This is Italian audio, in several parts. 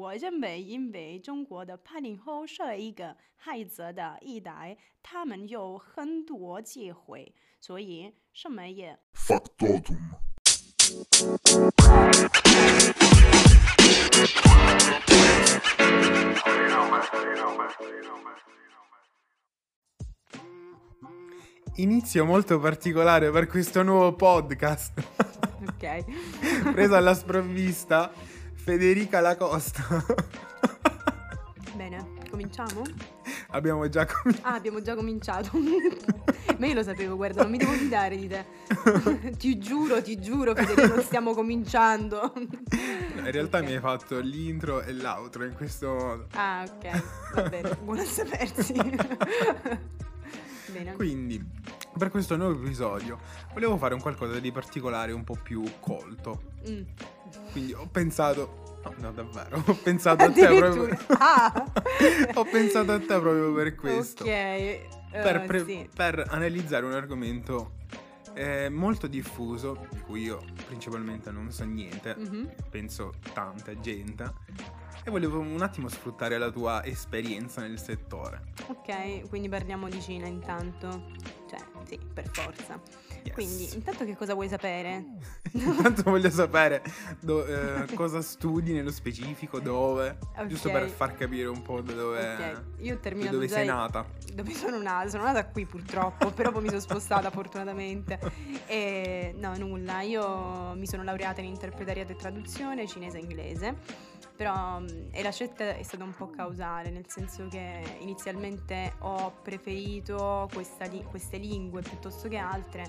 我认为，因为中国的八零后是一个孩子的一代，他们有很多机会，所以什么也。Factotum. Inizio molto particolare per questo nuovo podcast. Ok. Presa alla sprovvista, Federica Lacosta. Bene, cominciamo? Abbiamo già cominciato. Ma io lo sapevo, guarda, non mi devo fidare di te. Ti giuro, Federico, stiamo cominciando. In realtà okay. Mi hai fatto l'intro e l'outro in questo modo. Ah, ok, va bene, buona sapersi. Bene. Quindi, per questo nuovo episodio volevo fare un qualcosa di particolare, un po' più colto. Quindi ho pensato... No, davvero, ho pensato a te proprio. Ho pensato a te proprio per questo. Ok. Sì. Per analizzare un argomento molto diffuso, di cui io principalmente non so niente, penso tanta gente, e volevo un attimo sfruttare la tua esperienza nel settore. Ok, quindi parliamo di Cina intanto. Cioè, sì, per forza. Yes. Quindi, intanto che cosa vuoi sapere? Intanto voglio sapere cosa studi nello specifico, dove, okay. Giusto per far capire un po' da dove, okay. Io termino dove sei nata. Dove sono nata qui purtroppo, però poi mi sono spostata fortunatamente. E, no, nulla, io mi sono laureata in interpretariato e traduzione cinese e inglese. Però e la scelta è stata un po' causale, nel senso che inizialmente ho preferito queste lingue piuttosto che altre,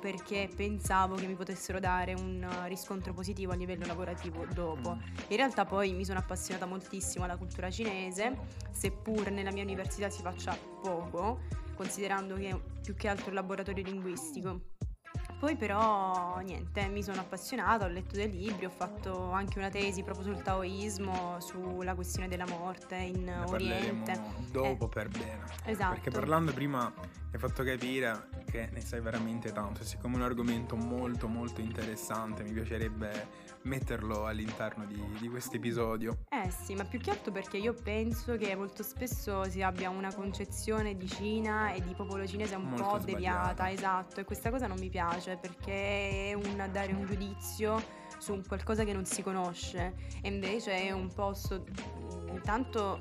perché pensavo che mi potessero dare un riscontro positivo a livello lavorativo dopo. In realtà poi mi sono appassionata moltissimo alla cultura cinese, seppur nella mia università si faccia poco, considerando che è più che altro un laboratorio linguistico. Poi però niente, mi sono appassionata, ho letto dei libri, ho fatto anche una tesi proprio sul Taoismo, sulla questione della morte in Oriente. Dopo per bene. Esatto. Perché parlando prima mi hai fatto capire che ne sai veramente tanto, e siccome è un argomento molto molto interessante mi piacerebbe metterlo all'interno di questo episodio. Sì, ma più che altro perché io penso che molto spesso si abbia una concezione di Cina e di popolo cinese un molto po' deviata, esatto, e questa cosa non mi piace. Perché è un dare un giudizio su un qualcosa che non si conosce, e invece è un posto tanto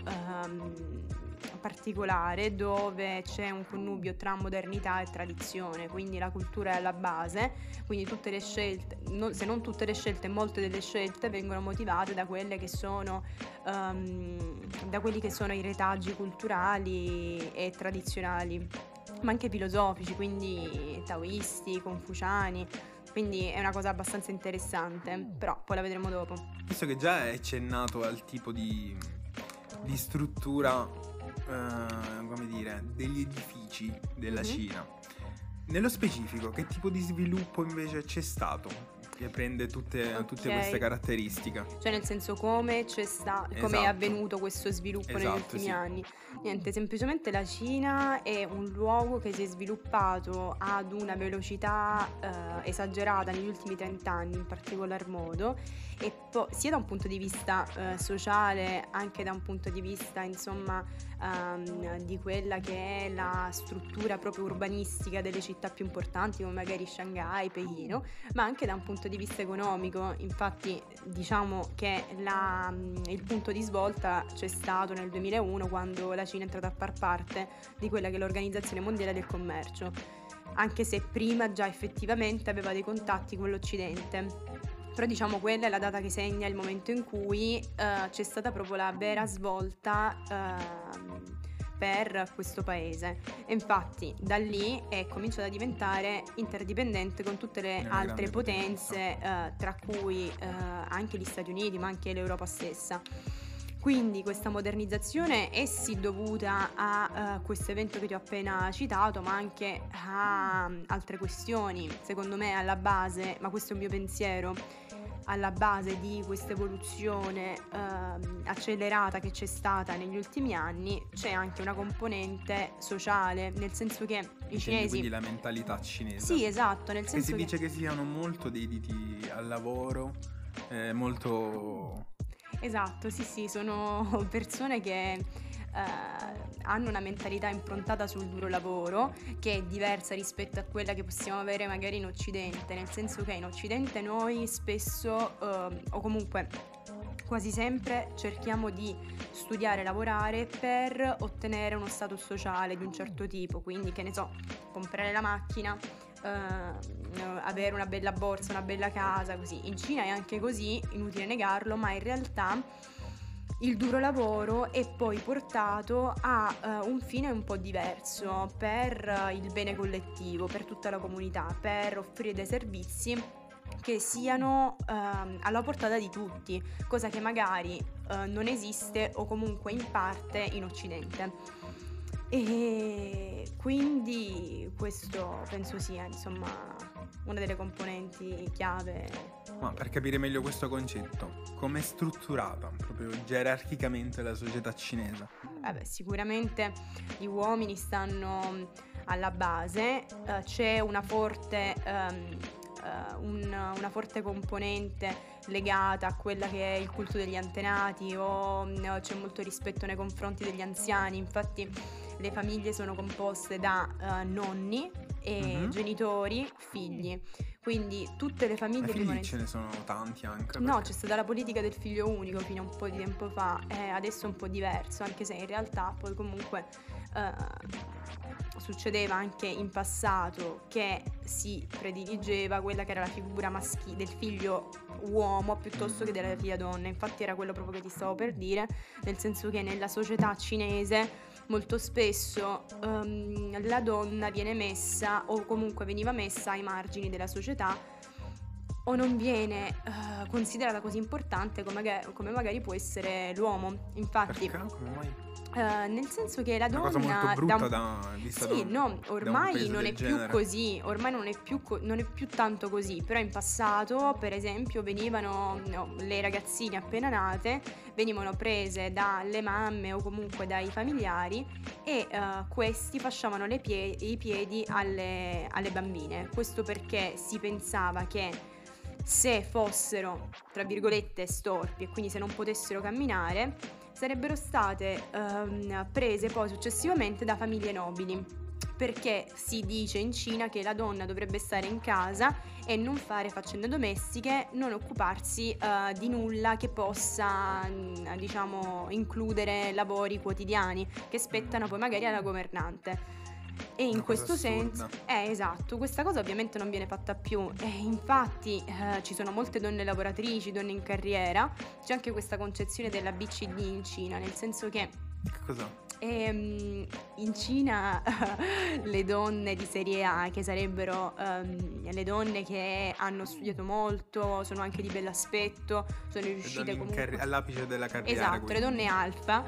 particolare dove c'è un connubio tra modernità e tradizione, quindi la cultura è alla base, quindi tutte le scelte, se non tutte le scelte, molte delle scelte vengono motivate da quelle che sono da quelli che sono i retaggi culturali e tradizionali, ma anche filosofici, quindi taoisti, confuciani, quindi è una cosa abbastanza interessante, però poi la vedremo dopo. Visto che già hai accennato al tipo di struttura, come dire, degli edifici della Cina, nello specifico che tipo di sviluppo invece c'è stato? Che prende tutte queste caratteristiche. Cioè nel senso come è avvenuto questo sviluppo negli ultimi anni. Niente, semplicemente la Cina è un luogo che si è sviluppato ad una velocità esagerata negli ultimi 30 anni in particolar modo, e sia da un punto di vista sociale, anche da un punto di vista insomma di quella che è la struttura proprio urbanistica delle città più importanti come magari Shanghai, Pechino, ma anche da un punto di vista economico. Infatti diciamo che il punto di svolta c'è stato nel 2001, quando la Cina è entrata a far parte di quella che è l'Organizzazione Mondiale del Commercio, anche se prima già effettivamente aveva dei contatti con l'Occidente. Però diciamo quella è la data che segna il momento in cui c'è stata proprio la vera svolta per questo paese, e infatti da lì è cominciato a diventare interdipendente con tutte le altre potenze, tra cui anche gli Stati Uniti, ma anche l'Europa stessa. Quindi questa modernizzazione è sì dovuta a questo evento che ti ho appena citato, ma anche a altre questioni. Secondo me alla base, ma questo è un mio pensiero, alla base di questa evoluzione accelerata che c'è stata negli ultimi anni c'è anche una componente sociale, nel senso che i cinesi... Quindi la mentalità cinese. Sì, esatto, nel senso che... Si dice che siano molto dediti al lavoro, molto... Esatto, sì, sono persone che hanno una mentalità improntata sul duro lavoro, che è diversa rispetto a quella che possiamo avere magari in Occidente, nel senso che in Occidente noi spesso o comunque quasi sempre cerchiamo di studiare, lavorare per ottenere uno status sociale di un certo tipo, quindi che ne so, comprare la macchina, avere una bella borsa, una bella casa, così. In Cina è anche così, inutile negarlo, ma in realtà il duro lavoro è poi portato a un fine un po' diverso, per il bene collettivo, per tutta la comunità, per offrire dei servizi che siano alla portata di tutti, cosa che magari non esiste o comunque in parte in Occidente. E quindi questo penso sia, insomma, una delle componenti chiave. Ma per capire meglio questo concetto, come è strutturata proprio gerarchicamente la società cinese? Vabbè, sicuramente gli uomini stanno alla base, c'è una forte una forte componente legata a quella che è il culto degli antenati, o c'è molto rispetto nei confronti degli anziani. Infatti le famiglie sono composte da nonni e genitori, figli, quindi tutte le famiglie ce ne sono tanti anche perché... No, c'è stata la politica del figlio unico fino a un po' di tempo fa, adesso è un po' diverso, anche se in realtà poi comunque succedeva anche in passato che si prediligeva quella che era la figura maschile del figlio uomo piuttosto che della figlia donna. Infatti era quello proprio che ti stavo per dire, nel senso che nella società cinese molto spesso la donna viene messa, o comunque veniva messa, ai margini della società, o non viene considerata così importante come magari può essere l'uomo. Infatti perché? Come mai? Nel senso che la donna, una cosa molto brutta ormai non è più così, ormai non è più tanto così, però in passato per esempio le ragazzine appena nate venivano prese dalle mamme o comunque dai familiari e questi fasciavano i piedi alle bambine. Questo perché si pensava che se fossero, tra virgolette, storpi, e quindi se non potessero camminare, sarebbero state prese poi successivamente da famiglie nobili, perché si dice in Cina che la donna dovrebbe stare in casa e non fare faccende domestiche, non occuparsi di nulla che possa includere lavori quotidiani che spettano poi magari alla governante. E in questo senso esatto, questa cosa ovviamente non viene fatta più, e infatti ci sono molte donne lavoratrici, donne in carriera. C'è anche questa concezione della BCD in Cina, nel senso che cos'è? In Cina le donne di serie A, che sarebbero le donne che hanno studiato molto, sono anche di bell'aspetto, sono riuscite comunque all'apice della carriera, esatto, quindi le donne alfa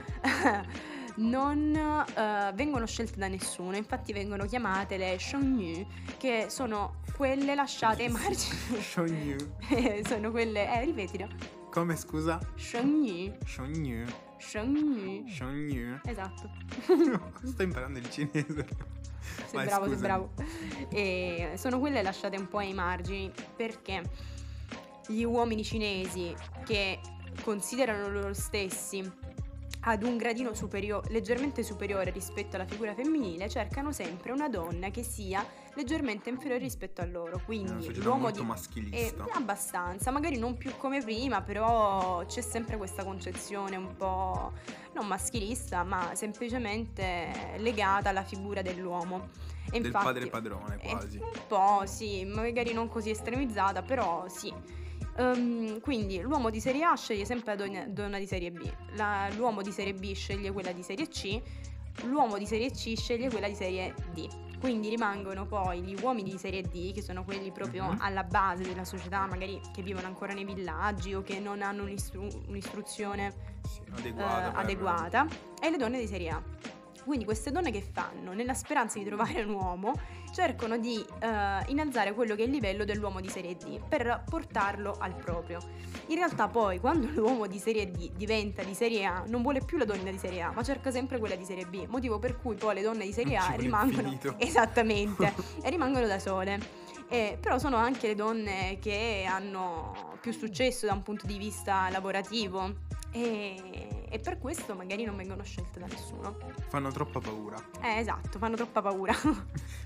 non vengono scelte da nessuno, infatti vengono chiamate le shengnü, che sono quelle lasciate ai margini. Shengnü sono quelle, ripetilo. Come, scusa? Shengnü. Esatto. Sto imparando il cinese. Sei bravo. E sono quelle lasciate un po' ai margini, perché gli uomini cinesi, che considerano loro stessi ad un gradino leggermente superiore rispetto alla figura femminile, cercano sempre una donna che sia leggermente inferiore rispetto a loro. Quindi l'uomo molto maschilista. Abbastanza, magari non più come prima, però c'è sempre questa concezione un po' non maschilista, ma semplicemente legata alla figura dell'uomo. E del padre padrone quasi. Un po' sì, magari non così estremizzata, però sì. Quindi l'uomo di serie A sceglie sempre la donna di serie B, l'uomo di serie B sceglie quella di serie C, l'uomo di serie C sceglie quella di serie D. Quindi rimangono poi gli uomini di serie D, che sono quelli proprio alla base della società, magari che vivono ancora nei villaggi o che non hanno un'istruzione adeguata, e le donne di serie A. Quindi queste donne che fanno? Nella speranza di trovare un uomo, cercano di innalzare quello che è il livello dell'uomo di serie D per portarlo al proprio. In realtà poi, quando l'uomo di serie D diventa di serie A, non vuole più la donna di serie A, ma cerca sempre quella di serie B, motivo per cui poi le donne di serie A rimangono esattamente e rimangono da sole. Però sono anche le donne che hanno più successo da un punto di vista lavorativo e per questo magari non vengono scelte da nessuno. Fanno troppa paura. Esatto, fanno troppa paura.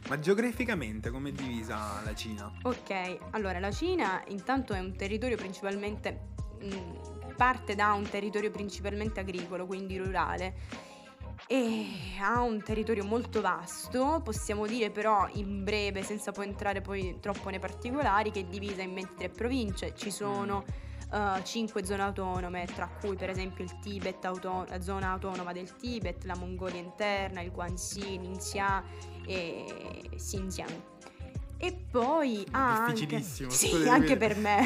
Ma geograficamente com'è divisa la Cina? Ok, allora la Cina intanto è un territorio principalmente, parte da un territorio principalmente agricolo, quindi rurale, e ha un territorio molto vasto. Possiamo dire però in breve, senza poi entrare poi troppo nei particolari, che è divisa in 23 province. Ci sono 5 zone autonome, tra cui per esempio il Tibet, la zona autonoma del Tibet, la Mongolia interna, il Guangxi, Ningxia e Xinjiang. E poi ha difficilissimo, anche... Sì, anche per me.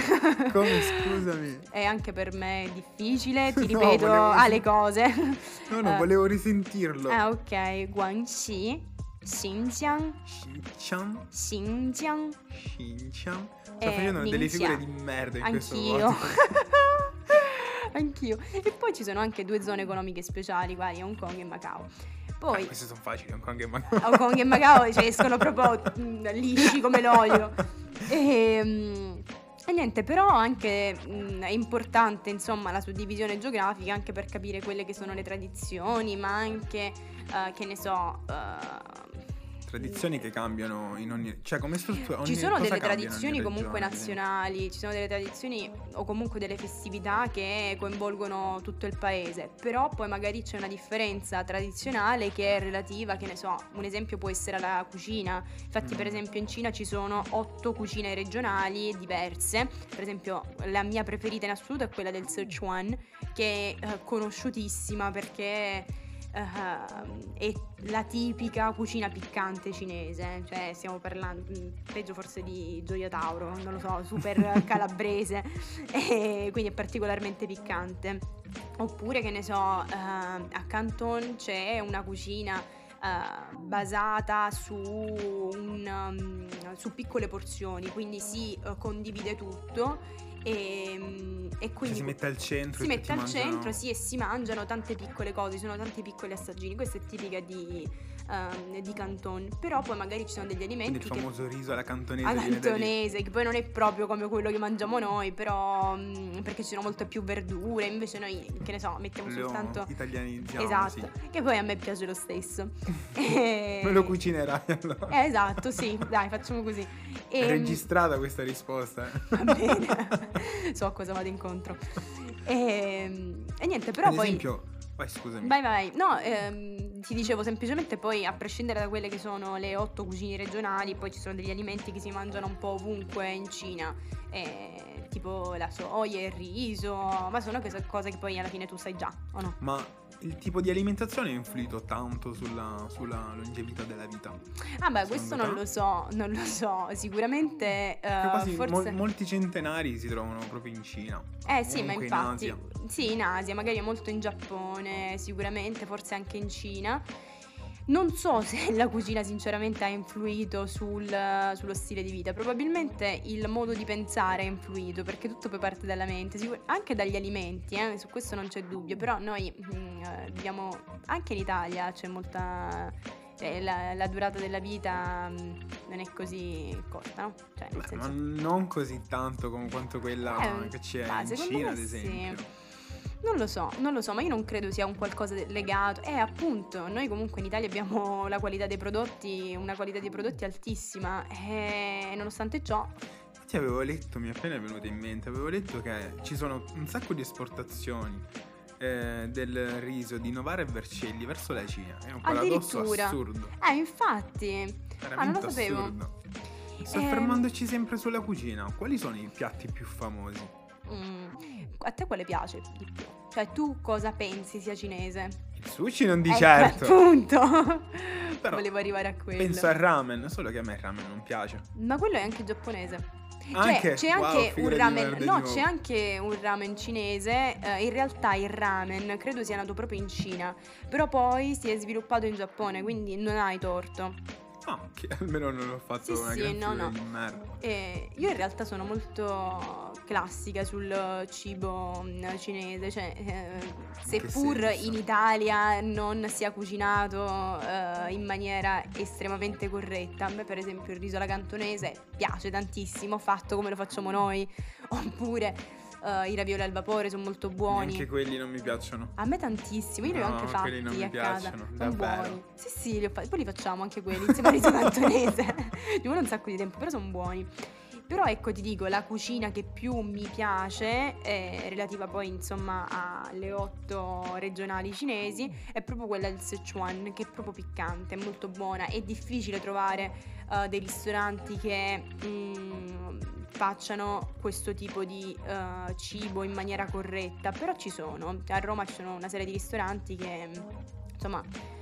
Come, scusami? È anche per me difficile, ti ripeto, no, le cose. No, volevo risentirlo. Ok, Guangxi, Xinjiang. Sto facendo delle figure di merda in questo modo. Anch'io. E poi ci sono anche 2 zone economiche speciali, quali Hong Kong e Macao. Poi, queste sono facili, Hong Kong e Macao cioè, escono proprio lisci come l'olio. E niente, però anche è importante, insomma, la suddivisione geografica, anche per capire quelle che sono le tradizioni, ma anche, che ne so... tradizioni che cambiano in ogni... cioè come struttura ogni... Ci sono delle tradizioni comunque nazionali, ci sono delle tradizioni o comunque delle festività che coinvolgono tutto il paese, però poi magari c'è una differenza tradizionale che è relativa, che ne so, un esempio può essere la cucina. Infatti per esempio in Cina ci sono 8 cucine regionali diverse. Per esempio la mia preferita in assoluto è quella del Sichuan, che è conosciutissima perché... è la tipica cucina piccante cinese, cioè stiamo parlando peggio forse di Gioia Tauro, non lo so, super calabrese, e quindi è particolarmente piccante. Oppure, che ne so, a Canton c'è una cucina basata su piccole porzioni, quindi si condivide tutto. E quindi si mette al centro, e si mangiano tante piccole cose, sono tanti piccoli assaggini. Questa è tipica di Canton. Però poi magari ci sono degli alimenti, quindi il famoso riso alla cantonese, che poi non è proprio come quello che mangiamo noi, però perché ci sono molte più verdure, invece noi, che ne so, mettiamo soltanto italianizziamo. Esatto, sì. Che poi a me piace lo stesso. Me lo cucinerai allora. Esatto, sì, dai, facciamo così. È registrata questa risposta. Va bene. So a cosa vado incontro. E niente, però ad esempio, poi scusami. Vai. No, ti dicevo semplicemente, poi a prescindere da quelle che sono le 8 cucine regionali, poi ci sono degli alimenti che si mangiano un po' ovunque in Cina, tipo la soia, il riso, ma sono cose che poi alla fine tu sai già, o no? Ma il tipo di alimentazione ha influito tanto sulla longevità della vita? Ah beh, questo non lo so, sicuramente quasi forse... molti centenari si trovano proprio in Cina. Sì, ma infatti, in Asia. Sì, in Asia, magari molto in Giappone, sicuramente, forse anche in Cina. Non so se la cucina sinceramente ha influito sullo stile di vita. Probabilmente il modo di pensare ha influito, perché tutto poi parte dalla mente, anche dagli alimenti, su questo non c'è dubbio. Però noi viviamo, anche in Italia c'è molta... cioè, la durata della vita non è così corta, no? Cioè, nel senso... ma non così tanto come quanto quella che c'è in Cina, ad esempio. Sì. Non lo so, ma io non credo sia un qualcosa legato. Appunto, noi comunque in Italia abbiamo la qualità dei prodotti, una qualità dei prodotti altissima, e nonostante ciò... Infatti avevo letto che ci sono un sacco di esportazioni del riso di Novara e Vercelli verso la Cina. È un paradosso assurdo. Infatti, non lo sapevo. Assurdo. Soffermandoci sempre sulla cucina, quali sono i piatti più famosi? A te quale piace di più? Cioè, tu cosa pensi sia cinese? Il sushi non di certo. Appunto. Però volevo arrivare a quello. Penso al ramen, solo che a me il ramen non piace. Ma quello è anche giapponese. Anche? Cioè, c'è anche un ramen. No, c'è anche un ramen cinese. In realtà il ramen credo sia nato proprio in Cina, però poi si è sviluppato in Giappone, quindi non hai torto. Che almeno non ho fatto una gran figura di merda. Io in realtà sono molto classica sul cibo cinese, cioè seppur in Italia non sia cucinato in maniera estremamente corretta, a me per esempio il riso alla cantonese piace tantissimo, fatto come lo facciamo noi, oppure i ravioli al vapore sono molto buoni. Anche quelli non mi piacciono. A me tantissimo, io li ho anche fatti quelli non a mi casa. Piacciono, sono davvero buoni. Sì, sì, li ho fatti. Poi li facciamo anche quelli insieme al risotto antonese. Ci vuole un sacco di tempo, però sono buoni. Però ecco, ti dico, la cucina che più mi piace, è relativa poi insomma alle 8 regionali cinesi, è proprio quella del Sichuan, che è proprio piccante, è molto buona. È difficile trovare dei ristoranti che facciano questo tipo di cibo in maniera corretta, però ci sono. A Roma ci sono una serie di ristoranti che insomma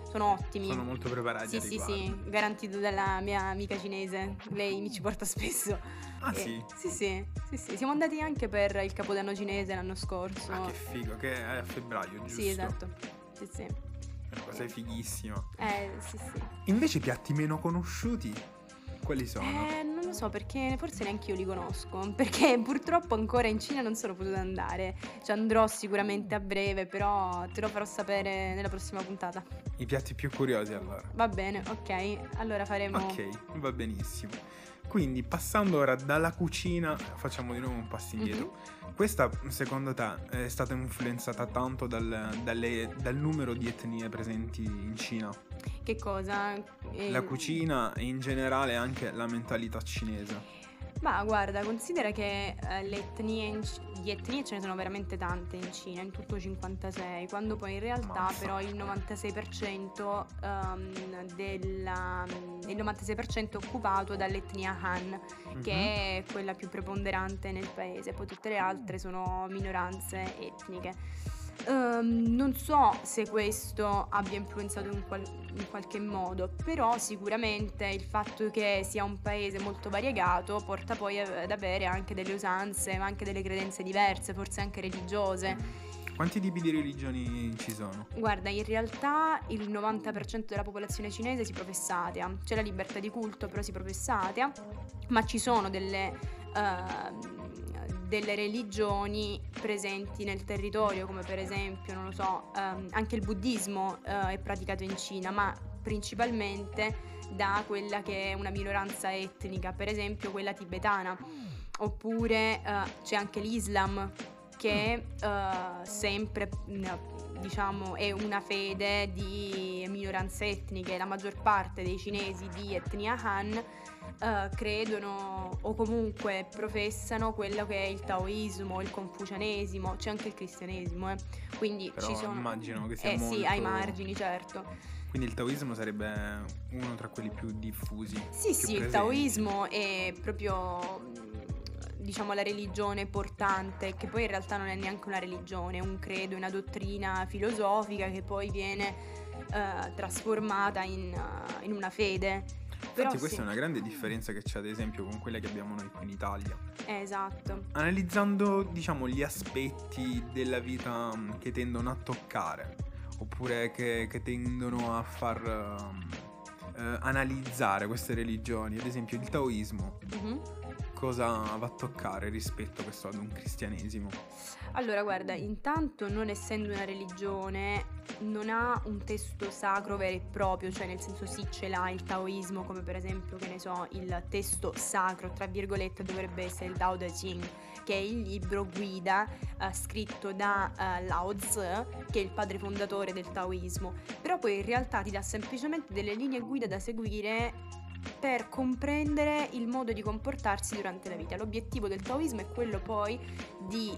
sono ottimi. Sono molto preparati. Sì, sì, sì, garantito dalla mia amica cinese. Lei mi ci porta spesso. Ah, sì? Sì, sì, sì, sì. Siamo andati anche per il capodanno cinese l'anno scorso. Ah, che figo, che è a febbraio, giusto? Sì, esatto. Sì, sì. È una cosa fighissima. Sì, sì. Invece piatti meno conosciuti, quali sono? Non lo so, perché forse neanche io li conosco, perché purtroppo ancora in Cina non sono potuta andare. Ci andrò sicuramente a breve, però te lo farò sapere nella prossima puntata. I piatti più curiosi, allora. Va bene, ok. Allora faremo... Ok, va benissimo. Quindi, passando ora dalla cucina, facciamo di nuovo un passo indietro. Mm-hmm. Questa, secondo te, è stata influenzata tanto dal numero di etnie presenti in Cina? Che cosa? La cucina e in generale anche la mentalità cinese. Ma guarda, considera che di etnie ce ne sono veramente tante in Cina, in tutto 56, quando poi in realtà però il 96% il 96% è occupato dall'etnia Han, che è quella più preponderante nel paese, poi tutte le altre sono minoranze etniche. Non so se questo abbia influenzato in qualche modo, però sicuramente il fatto che sia un paese molto variegato porta poi ad avere anche delle usanze, ma anche delle credenze diverse, forse anche religiose. Quanti tipi di religioni ci sono? Guarda, in realtà il 90% della popolazione cinese si professa atea. C'è la libertà di culto, però si professa atea, ma ci sono delle religioni presenti nel territorio, come per esempio, non lo so, anche il buddismo è praticato in Cina, ma principalmente da quella che è una minoranza etnica, per esempio quella tibetana, oppure c'è anche l'Islam, che sempre diciamo è una fede di minoranze etniche. La maggior parte dei cinesi di etnia Han credono o comunque professano quello che è il Taoismo, il Confucianesimo, c'è anche il Cristianesimo, quindi però ci sono, immagino che sia molto... sì, ai margini, certo. Quindi il Taoismo sarebbe uno tra quelli più diffusi. Sì, più sì, presenti. Il Taoismo è proprio, diciamo, la religione portante, che poi in realtà non è neanche una religione, è un credo, una dottrina filosofica che poi viene trasformata in una fede. Però infatti questa è una grande differenza che c'è ad esempio con quella che abbiamo noi qui in Italia. Esatto. Analizzando, diciamo, gli aspetti della vita che tendono a toccare, oppure che tendono a far analizzare queste religioni, ad esempio il Taoismo, cosa va a toccare rispetto ad un cristianesimo? Allora guarda, intanto non essendo una religione non ha un testo sacro vero e proprio, cioè nel senso sì ce l'ha il Taoismo, come per esempio, che ne so, il testo sacro tra virgolette dovrebbe essere il Dao De Jing, che è il libro guida scritto da Lao Tzu, che è il padre fondatore del Taoismo, però poi in realtà ti dà semplicemente delle linee guida da seguire per comprendere il modo di comportarsi durante la vita. L'obiettivo del Taoismo è quello poi di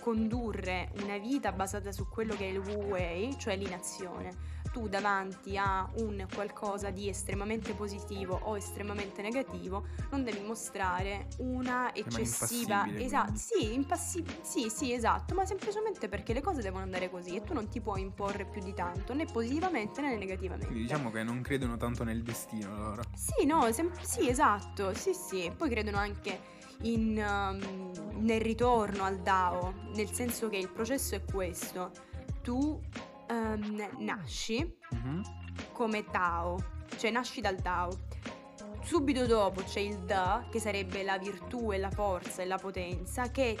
condurre una vita basata su quello che è il Wu wei, cioè l'inazione. Tu davanti a un qualcosa di estremamente positivo o estremamente negativo non devi mostrare una eccessiva... Sì, esatto, ma semplicemente perché le cose devono andare così e tu non ti puoi imporre più di tanto, né positivamente né negativamente. Quindi diciamo che non credono tanto nel destino, allora. Sì, no, sì, esatto, sì, sì. Poi credono anche nel ritorno al Dao, nel senso che il processo è questo. Tu nasci come Tao, cioè nasci dal Tao. Subito dopo c'è il Da, che sarebbe la virtù e la forza e la potenza, che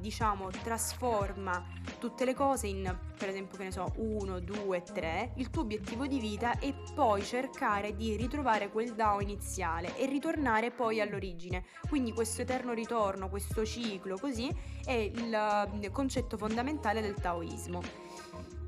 diciamo, trasforma tutte le cose in, per esempio, che ne so, 1, 2, 3, il tuo obiettivo di vita, e poi cercare di ritrovare quel Dao iniziale e ritornare poi all'origine. Quindi questo eterno ritorno, questo ciclo, così, è il concetto fondamentale del Taoismo.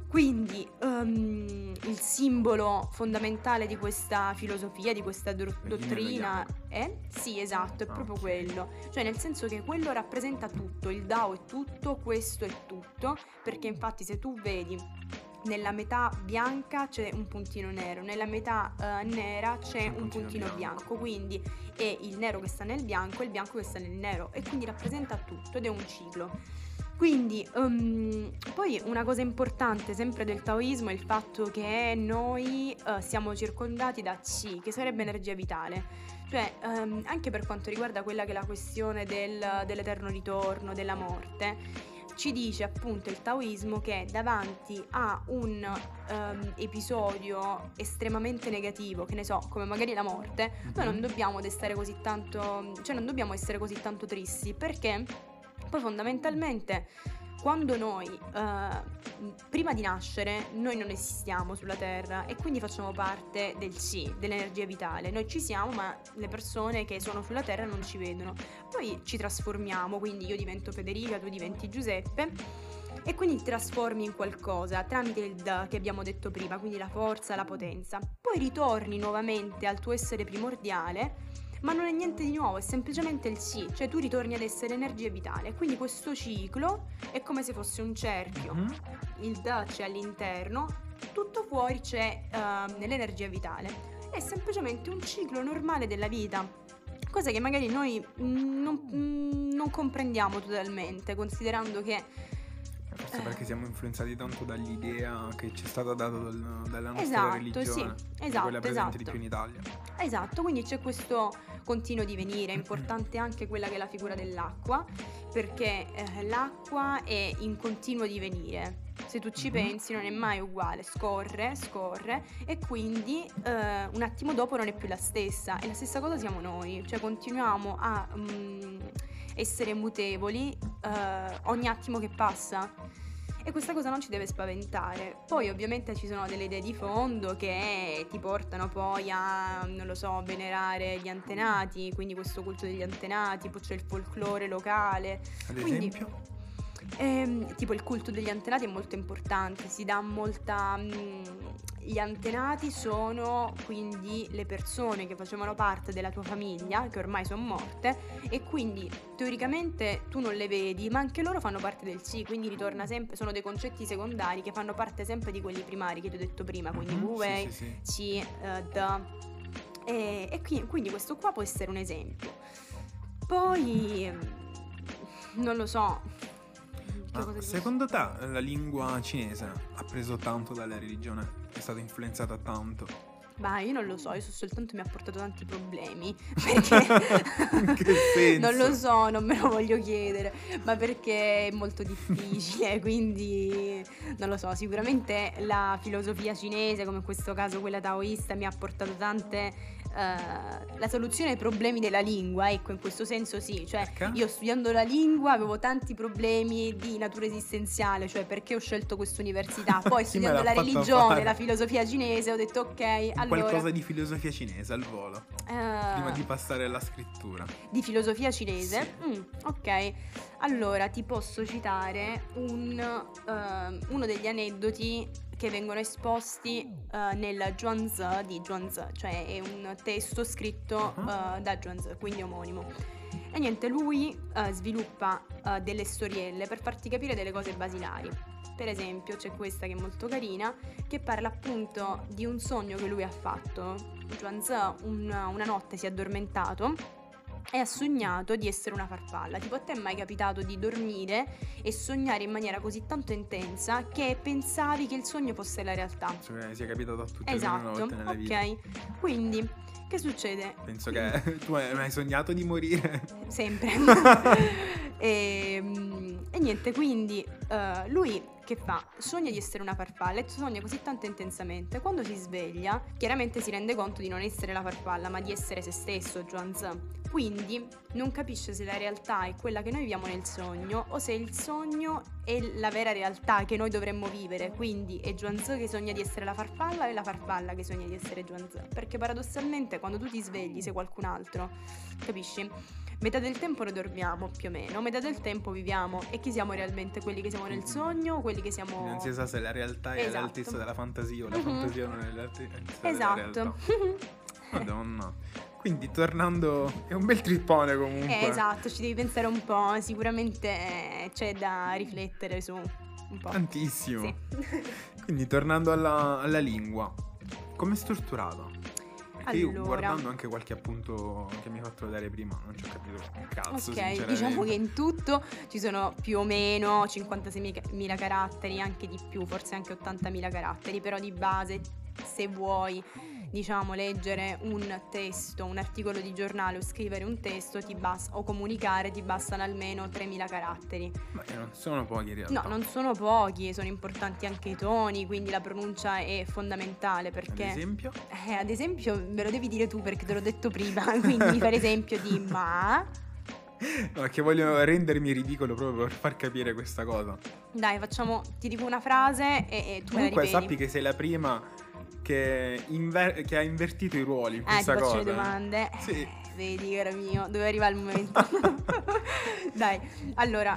Quindi il simbolo fondamentale di questa filosofia, di questa dottrina è? Sì, esatto, è proprio quello. Cioè, nel senso che quello rappresenta tutto, il Dao è tutto, questo è tutto, perché infatti se tu vedi nella metà bianca c'è un puntino nero, nella metà nera c'è un puntino bianco, quindi è il nero che sta nel bianco e il bianco che sta nel nero, e quindi rappresenta tutto ed è un ciclo. Quindi poi una cosa importante sempre del Taoismo è il fatto che noi siamo circondati da Qi, che sarebbe energia vitale. Cioè, anche per quanto riguarda quella che è la questione dell'eterno ritorno, della morte, ci dice appunto il Taoismo che davanti a un episodio estremamente negativo, che ne so, come magari la morte, noi non dobbiamo destare così tanto, cioè non dobbiamo essere così tanto tristi, perché poi fondamentalmente quando noi prima di nascere noi non esistiamo sulla terra e quindi facciamo parte del Qi, dell'energia vitale. Noi ci siamo, ma le persone che sono sulla terra non ci vedono. Poi ci trasformiamo, quindi io divento Federica, tu diventi Giuseppe, e quindi ti trasformi in qualcosa tramite il Da che abbiamo detto prima, quindi la forza, la potenza. Poi ritorni nuovamente al tuo essere primordiale, ma non è niente di nuovo, è semplicemente il Qi, cioè tu ritorni ad essere energia vitale. Quindi questo ciclo è come se fosse un cerchio, il Da c'è all'interno, tutto fuori c'è l'energia vitale, è semplicemente un ciclo normale della vita, cosa che magari noi non comprendiamo totalmente, considerando che forse perché siamo influenzati tanto dall'idea che ci è stata data dalla nostra religione, sì, esatto, quella presente di più in Italia. Esatto, quindi c'è questo continuo divenire. È importante anche quella che è la figura dell'acqua, perché l'acqua è in continuo divenire. Se tu ci pensi non è mai uguale, scorre e quindi un attimo dopo non è più la stessa, e la stessa cosa siamo noi, cioè continuiamo a essere mutevoli ogni attimo che passa, e questa cosa non ci deve spaventare. Poi ovviamente ci sono delle idee di fondo che ti portano poi a, non lo so, venerare gli antenati, quindi questo culto degli antenati. Poi c'è il folklore locale, ad esempio? Quindi, tipo il culto degli antenati è molto importante, si dà molta... Gli antenati sono quindi le persone che facevano parte della tua famiglia, che ormai sono morte, e quindi teoricamente tu non le vedi, ma anche loro fanno parte del Qi, quindi ritorna sempre, sono dei concetti secondari che fanno parte sempre di quelli primari che ti ho detto prima, quindi Wu wei, Qi, Da, e quindi questo qua può essere un esempio. Poi, non lo so... Secondo te la lingua cinese ha preso tanto dalla religione? È stata influenzata tanto? Bah, io non lo so, io so soltanto mi ha portato tanti problemi, perché in che senso? Non lo so, non me lo voglio chiedere, ma perché è molto difficile, quindi non lo so, sicuramente la filosofia cinese, come in questo caso quella taoista, mi ha portato tante... la soluzione ai problemi della lingua, ecco, in questo senso sì, cioè io studiando la lingua avevo tanti problemi di natura esistenziale, cioè perché ho scelto questa università, poi studiando la religione, la filosofia cinese, ho detto ok, allora qualcosa di filosofia cinese al volo prima di passare alla scrittura di filosofia cinese, sì. Ok, allora ti posso citare uno degli aneddoti che vengono esposti nel Zhuangzi di Zhuangzi, cioè è un testo scritto da Zhuangzi, quindi omonimo. E niente, lui sviluppa delle storielle per farti capire delle cose basilari. Per esempio c'è questa che è molto carina, che parla appunto di un sogno che lui ha fatto. Zhuangzi una notte si è addormentato e ha sognato di essere una farfalla. Tipo, a te è mai capitato di dormire e sognare in maniera così tanto intensa che pensavi che il sogno fosse la realtà? Cioè, si è capitato a tutte le volte nella vita. Ok, quindi che succede? Penso che tu hai sognato di morire sempre. E niente, quindi lui che fa? Sogna di essere una farfalla e sogna così tanto intensamente. Quando si sveglia, chiaramente si rende conto di non essere la farfalla, ma di essere se stesso, Zhuangzi. Quindi non capisce se la realtà è quella che noi viviamo nel sogno o se il sogno è la vera realtà che noi dovremmo vivere. Quindi è Zhuangzi che sogna di essere la farfalla e la farfalla che sogna di essere Zhuangzi. Perché paradossalmente quando tu ti svegli sei qualcun altro, capisci? Metà del tempo noi dormiamo più o meno, metà del tempo viviamo, e chi siamo realmente? Quelli che siamo nel sogno o quelli che siamo... Non si sa se la realtà è all'altezza della fantasia o la fantasia non è all'altezza della realtà. Madonna. Quindi tornando, è un bel trippone comunque. Esatto, ci devi pensare un po', sicuramente c'è da riflettere su un po'. Tantissimo. Sì. Quindi tornando alla lingua, com'è strutturata? Perché io guardando anche qualche appunto che mi hai fatto vedere prima non ci ho capito un cazzo, sinceramente. Ok, diciamo che in tutto ci sono più o meno 56.000 caratteri, anche di più, forse anche 80.000 caratteri, però di base se vuoi diciamo leggere un testo, un articolo di giornale o scrivere un testo o comunicare ti bastano almeno 3.000 caratteri. Ma che non sono pochi in realtà. No, non sono pochi, sono importanti anche i toni, quindi la pronuncia è fondamentale perché... Ad esempio me lo devi dire tu perché te l'ho detto prima, quindi per esempio di ma... No, che voglio rendermi ridicolo proprio per far capire questa cosa. Dai, ti dico una frase e tu me la ripeti. Comunque sappi che sei la prima che ha invertito i ruoli in questa cosa. Ti faccio le domande. Sì. Vedi, caro mio, dove arriva il momento? Dai, allora,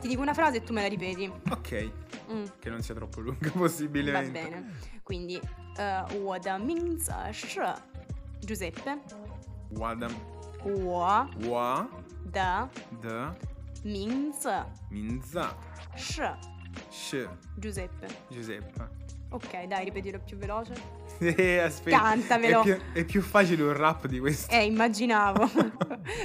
ti dico una frase e tu me la ripeti. Ok. Che non sia troppo lunga possibilmente. Va bene. Quindi, Wada Mingzi Shi Giuseppe. Wada Da Minza Sh Giuseppe. Ok, dai, ripetilo più veloce. Aspetta. Cantamelo. È più facile un rap di questo. Immaginavo.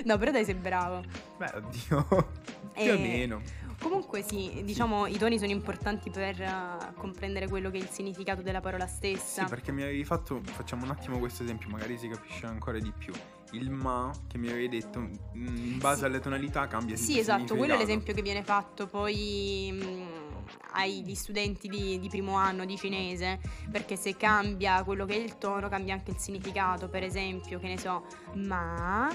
No, però dai, sei bravo. Beh, oddio. Più o meno. Comunque sì, diciamo i toni sono importanti per comprendere quello che è il significato della parola stessa. Sì, perché mi avevi fatto, facciamo un attimo questo esempio, magari si capisce ancora di più. Il ma che mi avevi detto in base alle tonalità cambia significato. Sì, esatto, quello è l'esempio che viene fatto poi agli studenti di primo anno di cinese, perché se cambia quello che è il tono cambia anche il significato. Per esempio, che ne so, ma...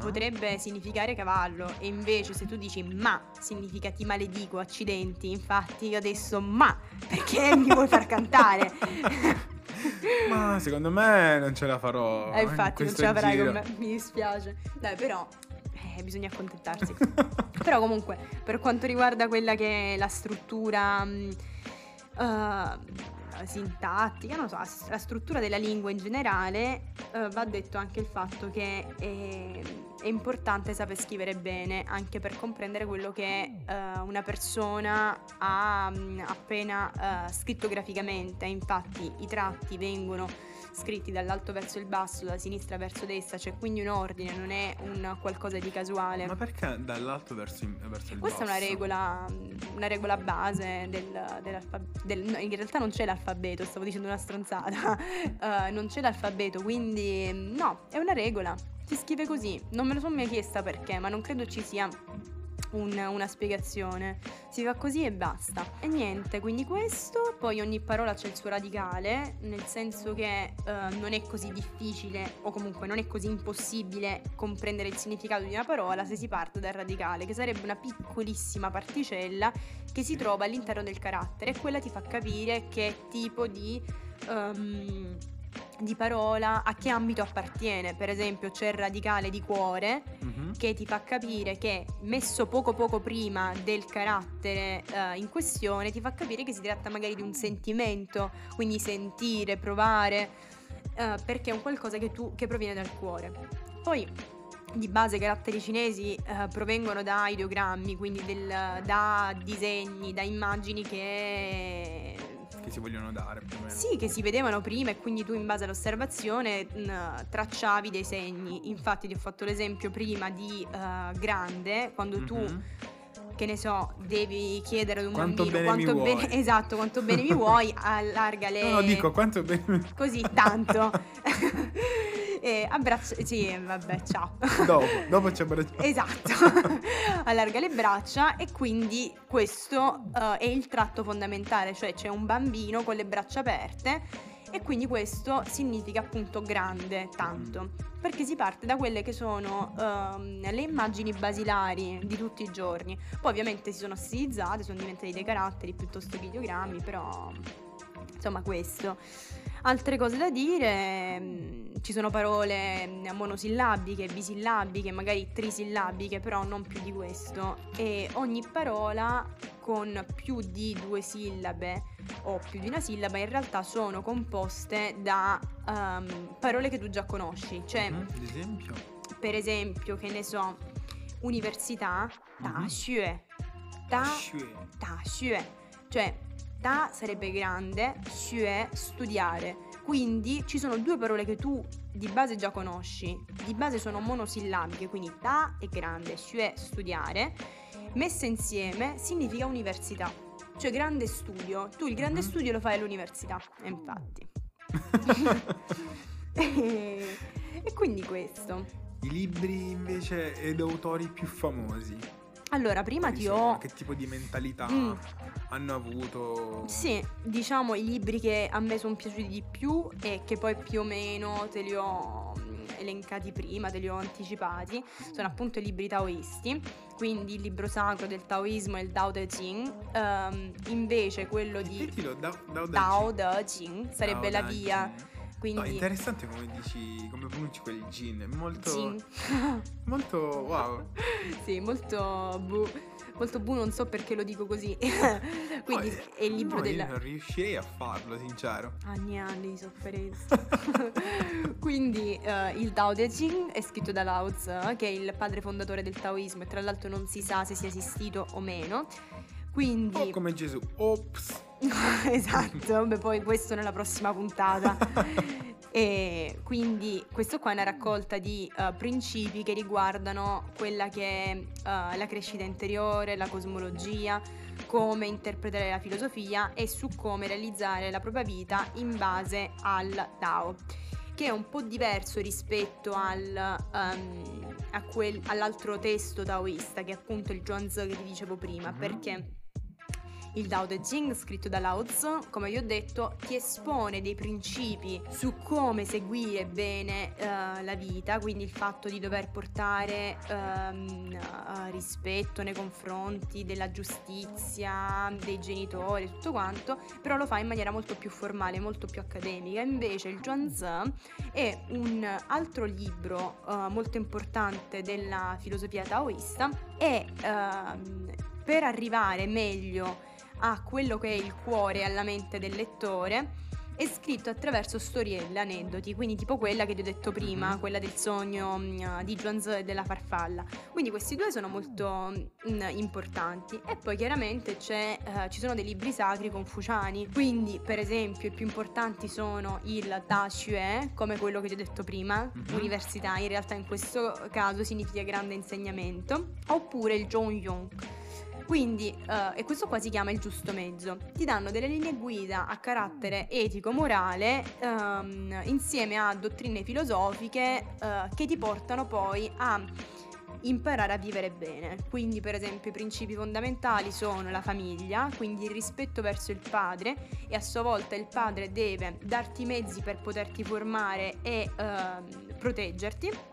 potrebbe significare cavallo, e invece se tu dici ma significa ti maledico, accidenti, infatti io adesso ma perché mi vuoi far cantare? Ma secondo me non ce la farò, infatti non ce la farai con me, mi dispiace. Dai, però bisogna accontentarsi. Però comunque per quanto riguarda quella che è la struttura sintattica, non so, la struttura della lingua in generale, va detto anche il fatto che è importante saper scrivere bene anche per comprendere quello che una persona ha appena scritto graficamente. Infatti i tratti vengono scritti dall'alto verso il basso, da sinistra verso destra, c'è quindi un ordine, non è un qualcosa di casuale. Ma perché dall'alto verso il basso? Questa è una regola base dell'alfabeto, in realtà non c'è l'alfabeto, stavo dicendo una stronzata. Non c'è l'alfabeto, quindi no, è una regola, si scrive così. Non me lo sono mai chiesta perché, ma non credo ci sia una spiegazione, si fa così e basta e niente. Quindi questo, poi ogni parola c'è il suo radicale, nel senso che non è così difficile o comunque non è così impossibile comprendere il significato di una parola se si parte dal radicale, che sarebbe una piccolissima particella che si trova all'interno del carattere, e quella ti fa capire che tipo di parola, a che ambito appartiene. Per esempio c'è il radicale di cuore, che ti fa capire che, messo poco prima del carattere in questione, ti fa capire che si tratta magari di un sentimento, quindi sentire, provare, perché è un qualcosa che proviene dal cuore. Poi di base i caratteri cinesi provengono da ideogrammi, quindi da disegni, da immagini che si vogliono dare più o meno. Sì, che si vedevano prima, e quindi tu in base all'osservazione tracciavi dei segni. Infatti ti ho fatto l'esempio prima di grande, quando tu, che ne so, devi chiedere ad un bambino quanto bene mi vuoi, allarga le... No, dico quanto bene mi... Così, tanto. E abbraccia. Sì, vabbè, ciao. Dopo ci abbracciamo. Esatto. Allarga le braccia, e quindi questo è il tratto fondamentale, cioè c'è un bambino con le braccia aperte. E quindi questo significa appunto grande, tanto, perché si parte da quelle che sono le immagini basilari di tutti i giorni. Poi ovviamente si sono stilizzate, sono diventati dei caratteri piuttosto che ideogrammi, però insomma questo. Altre cose da dire, ci sono parole monosillabiche, bisillabiche, magari trisillabiche, però non più di questo. E ogni parola con più di due sillabe o più di una sillaba in realtà sono composte da parole che tu già conosci. Cioè, per esempio, che ne so, università, ta xue, cioè ta sarebbe grande, xue studiare. Quindi ci sono due parole che tu di base già conosci, di base sono monosillabiche, quindi ta è grande, xue studiare, messe insieme significa università, cioè grande studio. Tu il grande studio lo fai all'università, infatti. E quindi questo. I libri invece ed autori più famosi. Allora, prima che tipo di mentalità hanno avuto? Sì, diciamo i libri che a me sono piaciuti di più e che poi più o meno te li ho elencati prima, te li ho anticipati, sono appunto i libri taoisti, quindi il libro sacro del taoismo è il Dao De Jing, invece quello di Dao De Jing sarebbe la via. Quindi... No, interessante come dici, come pronunci quel gin, è molto gin. Molto wow. Sì, molto molto bu, non so perché lo dico così. Quindi è il libro della... Io non riuscirei a farlo, sincero. Anni di sofferenza. Quindi il Dao De Jing è scritto da Lao Tzu, che è il padre fondatore del taoismo, e tra l'altro non si sa se sia esistito o meno. Quindi... O come Gesù. Ops. Esatto, beh, poi questo nella prossima puntata. E quindi questo qua è una raccolta di principi che riguardano quella che è la crescita interiore, la cosmologia, come interpretare la filosofia e su come realizzare la propria vita in base al Tao, che è un po' diverso rispetto all'altro testo taoista, che è appunto il Zhuangzi che ti dicevo prima, perché il Dao De Jing, scritto da Lao Tzu, come vi ho detto, ti espone dei principi su come seguire bene la vita, quindi il fatto di dover portare rispetto nei confronti della giustizia, dei genitori, tutto quanto, però lo fa in maniera molto più formale, molto più accademica. Invece il Zhuangzi è un altro libro molto importante della filosofia taoista e per arrivare meglio a quello che è il cuore e alla mente del lettore è scritto attraverso storielle, aneddoti, quindi tipo quella che ti ho detto prima, quella del sogno di Zhuangzi e della farfalla. Quindi questi due sono molto importanti, e poi chiaramente ci sono dei libri sacri confuciani, quindi per esempio i più importanti sono il Da Xue, come quello che ti ho detto prima, università, in realtà in questo caso significa grande insegnamento, oppure il Zhongyong. Quindi, e questo qua si chiama il giusto mezzo. Ti danno delle linee guida a carattere etico-morale insieme a dottrine filosofiche che ti portano poi a imparare a vivere bene. Quindi, per esempio, i principi fondamentali sono la famiglia, quindi il rispetto verso il padre, e a sua volta il padre deve darti i mezzi per poterti formare e proteggerti.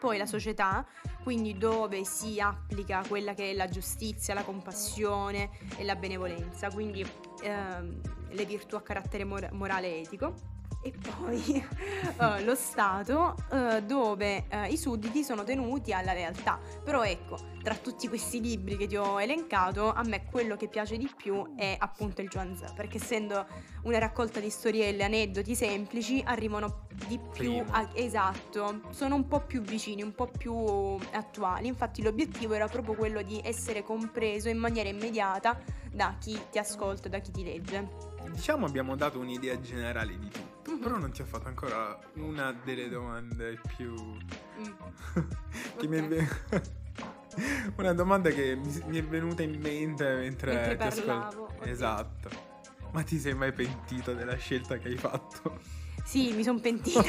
Poi la società, quindi dove si applica quella che è la giustizia, la compassione e la benevolenza, quindi le virtù a carattere morale e etico. E poi lo Stato, dove i sudditi sono tenuti alla lealtà. Però ecco, tra tutti questi libri che ti ho elencato, a me quello che piace di più è appunto il Zhuangzi, perché essendo una raccolta di storielle, aneddoti semplici, arrivano di più esatto, sono un po' più vicini, un po' più attuali. Infatti l'obiettivo era proprio quello di essere compreso in maniera immediata da chi ti ascolta, da chi ti legge. Diciamo abbiamo dato un'idea generale di tutto, però non ti ho fatto ancora una delle domande più... Una domanda che mi è venuta in mente mentre ti parlavo. Esatto. Ma ti sei mai pentito della scelta che hai fatto? Sì, mi sono pentita,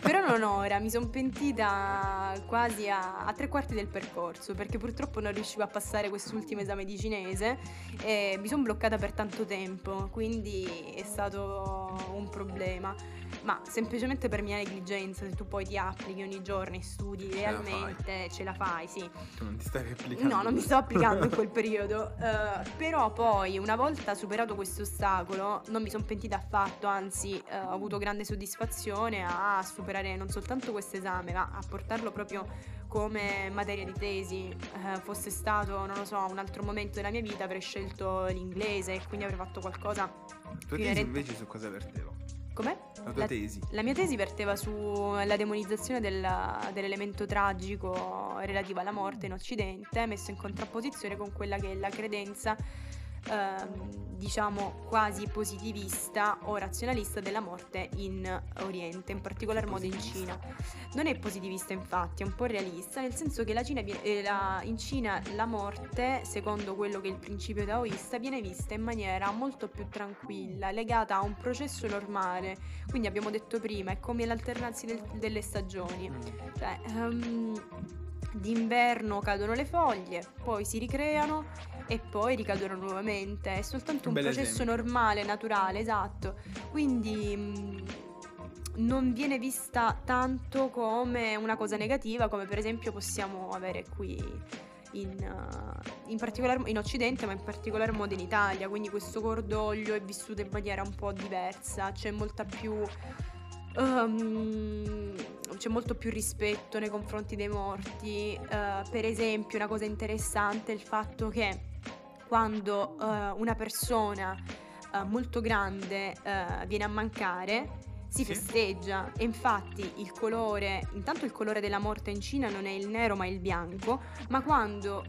però non ora, mi sono pentita quasi a tre quarti del percorso, perché purtroppo non riuscivo a passare quest'ultimo esame di cinese e mi sono bloccata per tanto tempo, quindi è stato un problema, ma semplicemente per mia negligenza. Se tu poi ti applichi ogni giorno e studi realmente, ce la fai, sì. Tu non ti stavi applicando? No, non mi sto applicando in quel periodo, però poi una volta superato questo ostacolo non mi sono pentita affatto, anzi ho avuto grande soddisfazione a superare non soltanto questo esame, ma a portarlo proprio come materia di tesi. Fosse stato, non lo so, un altro momento della mia vita, avrei scelto l'inglese e quindi avrei fatto qualcosa. Tu tesi invece su cosa verteva? Com'è? La tua tesi? La mia tesi verteva sulla demonizzazione dell'elemento tragico relativo alla morte in Occidente, messo in contrapposizione con quella che è la credenza diciamo quasi positivista o razionalista della morte in Oriente, in particolar modo in Cina. Non è positivista, infatti, è un po' realista, nel senso che in Cina la morte, secondo quello che è il principio taoista, viene vista in maniera molto più tranquilla, legata a un processo normale. Quindi abbiamo detto prima, è come l'alternarsi delle stagioni, cioè d'inverno cadono le foglie, poi si ricreano e poi ricadono nuovamente. È soltanto un processo normale, naturale, esatto. Quindi non viene vista tanto come una cosa negativa, come per esempio possiamo avere qui in particolar in Occidente, ma in particolar modo in Italia. Quindi questo cordoglio è vissuto in maniera un po' diversa, c'è molto più rispetto nei confronti dei morti. Per esempio, una cosa interessante è il fatto che quando una persona molto grande viene a mancare, si festeggia. E infatti il colore della morte in Cina non è il nero ma il bianco. Ma quando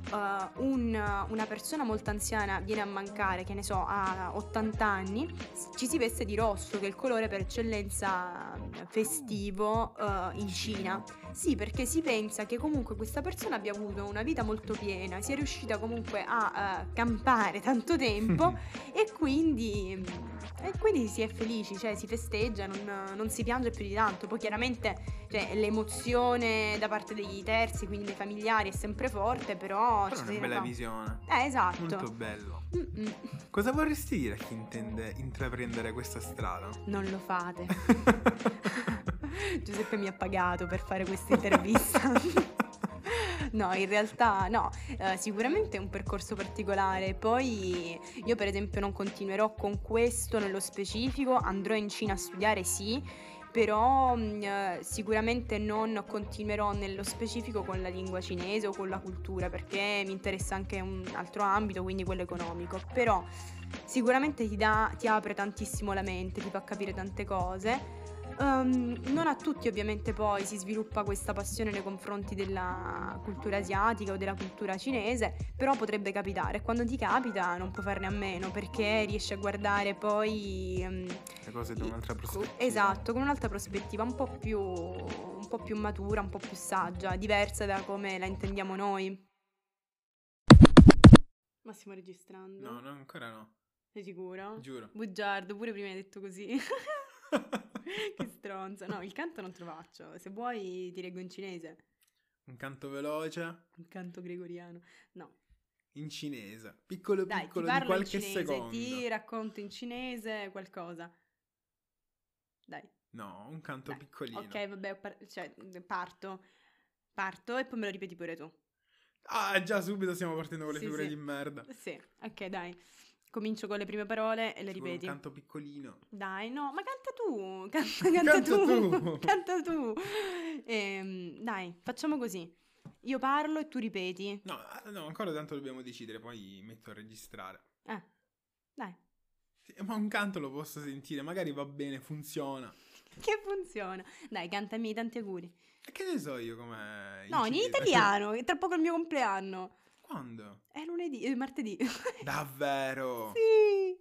una persona molto anziana viene a mancare, che ne so, a 80 anni, ci si veste di rosso, che è il colore per eccellenza festivo in Cina. Sì, perché si pensa che comunque questa persona abbia avuto una vita molto piena, sia riuscita comunque a campare tanto tempo e quindi si è felici, cioè si festeggia, non si piange più di tanto. Poi chiaramente, cioè, l'emozione da parte dei terzi, quindi dei familiari, è sempre forte, però è una bella visione. Esatto. Molto bello. Mm-mm. Cosa vorresti dire a chi intende intraprendere questa strada? Non lo fate. Giuseppe mi ha pagato per fare questa intervista. No, in realtà no, sicuramente è un percorso particolare. Poi io per esempio non continuerò con questo nello specifico, andrò in Cina a studiare, sì, però sicuramente non continuerò nello specifico con la lingua cinese o con la cultura, perché mi interessa anche un altro ambito, quindi quello economico. Però sicuramente ti apre tantissimo la mente, ti fa capire tante cose. Non a tutti ovviamente poi si sviluppa questa passione nei confronti della cultura asiatica o della cultura cinese, però potrebbe capitare. Quando ti capita non puoi farne a meno, perché riesci a guardare poi le cose da un'altra prospettiva. Esatto, con un'altra prospettiva un po' più matura, un po' più saggia, diversa da come la intendiamo noi. Ma stiamo registrando? No, ancora no. Sei sicuro? Giuro. Bugiardo, pure prima hai detto così. Che stronzo. No, il canto non te lo faccio. Se vuoi ti leggo in cinese. Un canto veloce. Un canto gregoriano. No. In cinese. Piccolo piccolo. Dai, ti parlo di qualche in cinese, secondo. Ti racconto in cinese qualcosa. Dai. No, un canto Dai. Piccolino. Ok, vabbè, parto e poi me lo ripeti pure tu. Ah, già subito stiamo partendo con le figure di merda. Sì, ok, dai. Comincio con le prime parole e le ripeti. Un canto piccolino. Dai, no, ma canta tu. Canta tu. Dai, facciamo così. Io parlo e tu ripeti. No, ancora tanto dobbiamo decidere, poi metto a registrare. Dai. Sì, ma un canto lo posso sentire, magari va bene, funziona. Che funziona? Dai, cantami tanti auguri. E che ne so io com'è? No, in italiano, è tra poco il mio compleanno. Quando? È martedì. Davvero? Sì.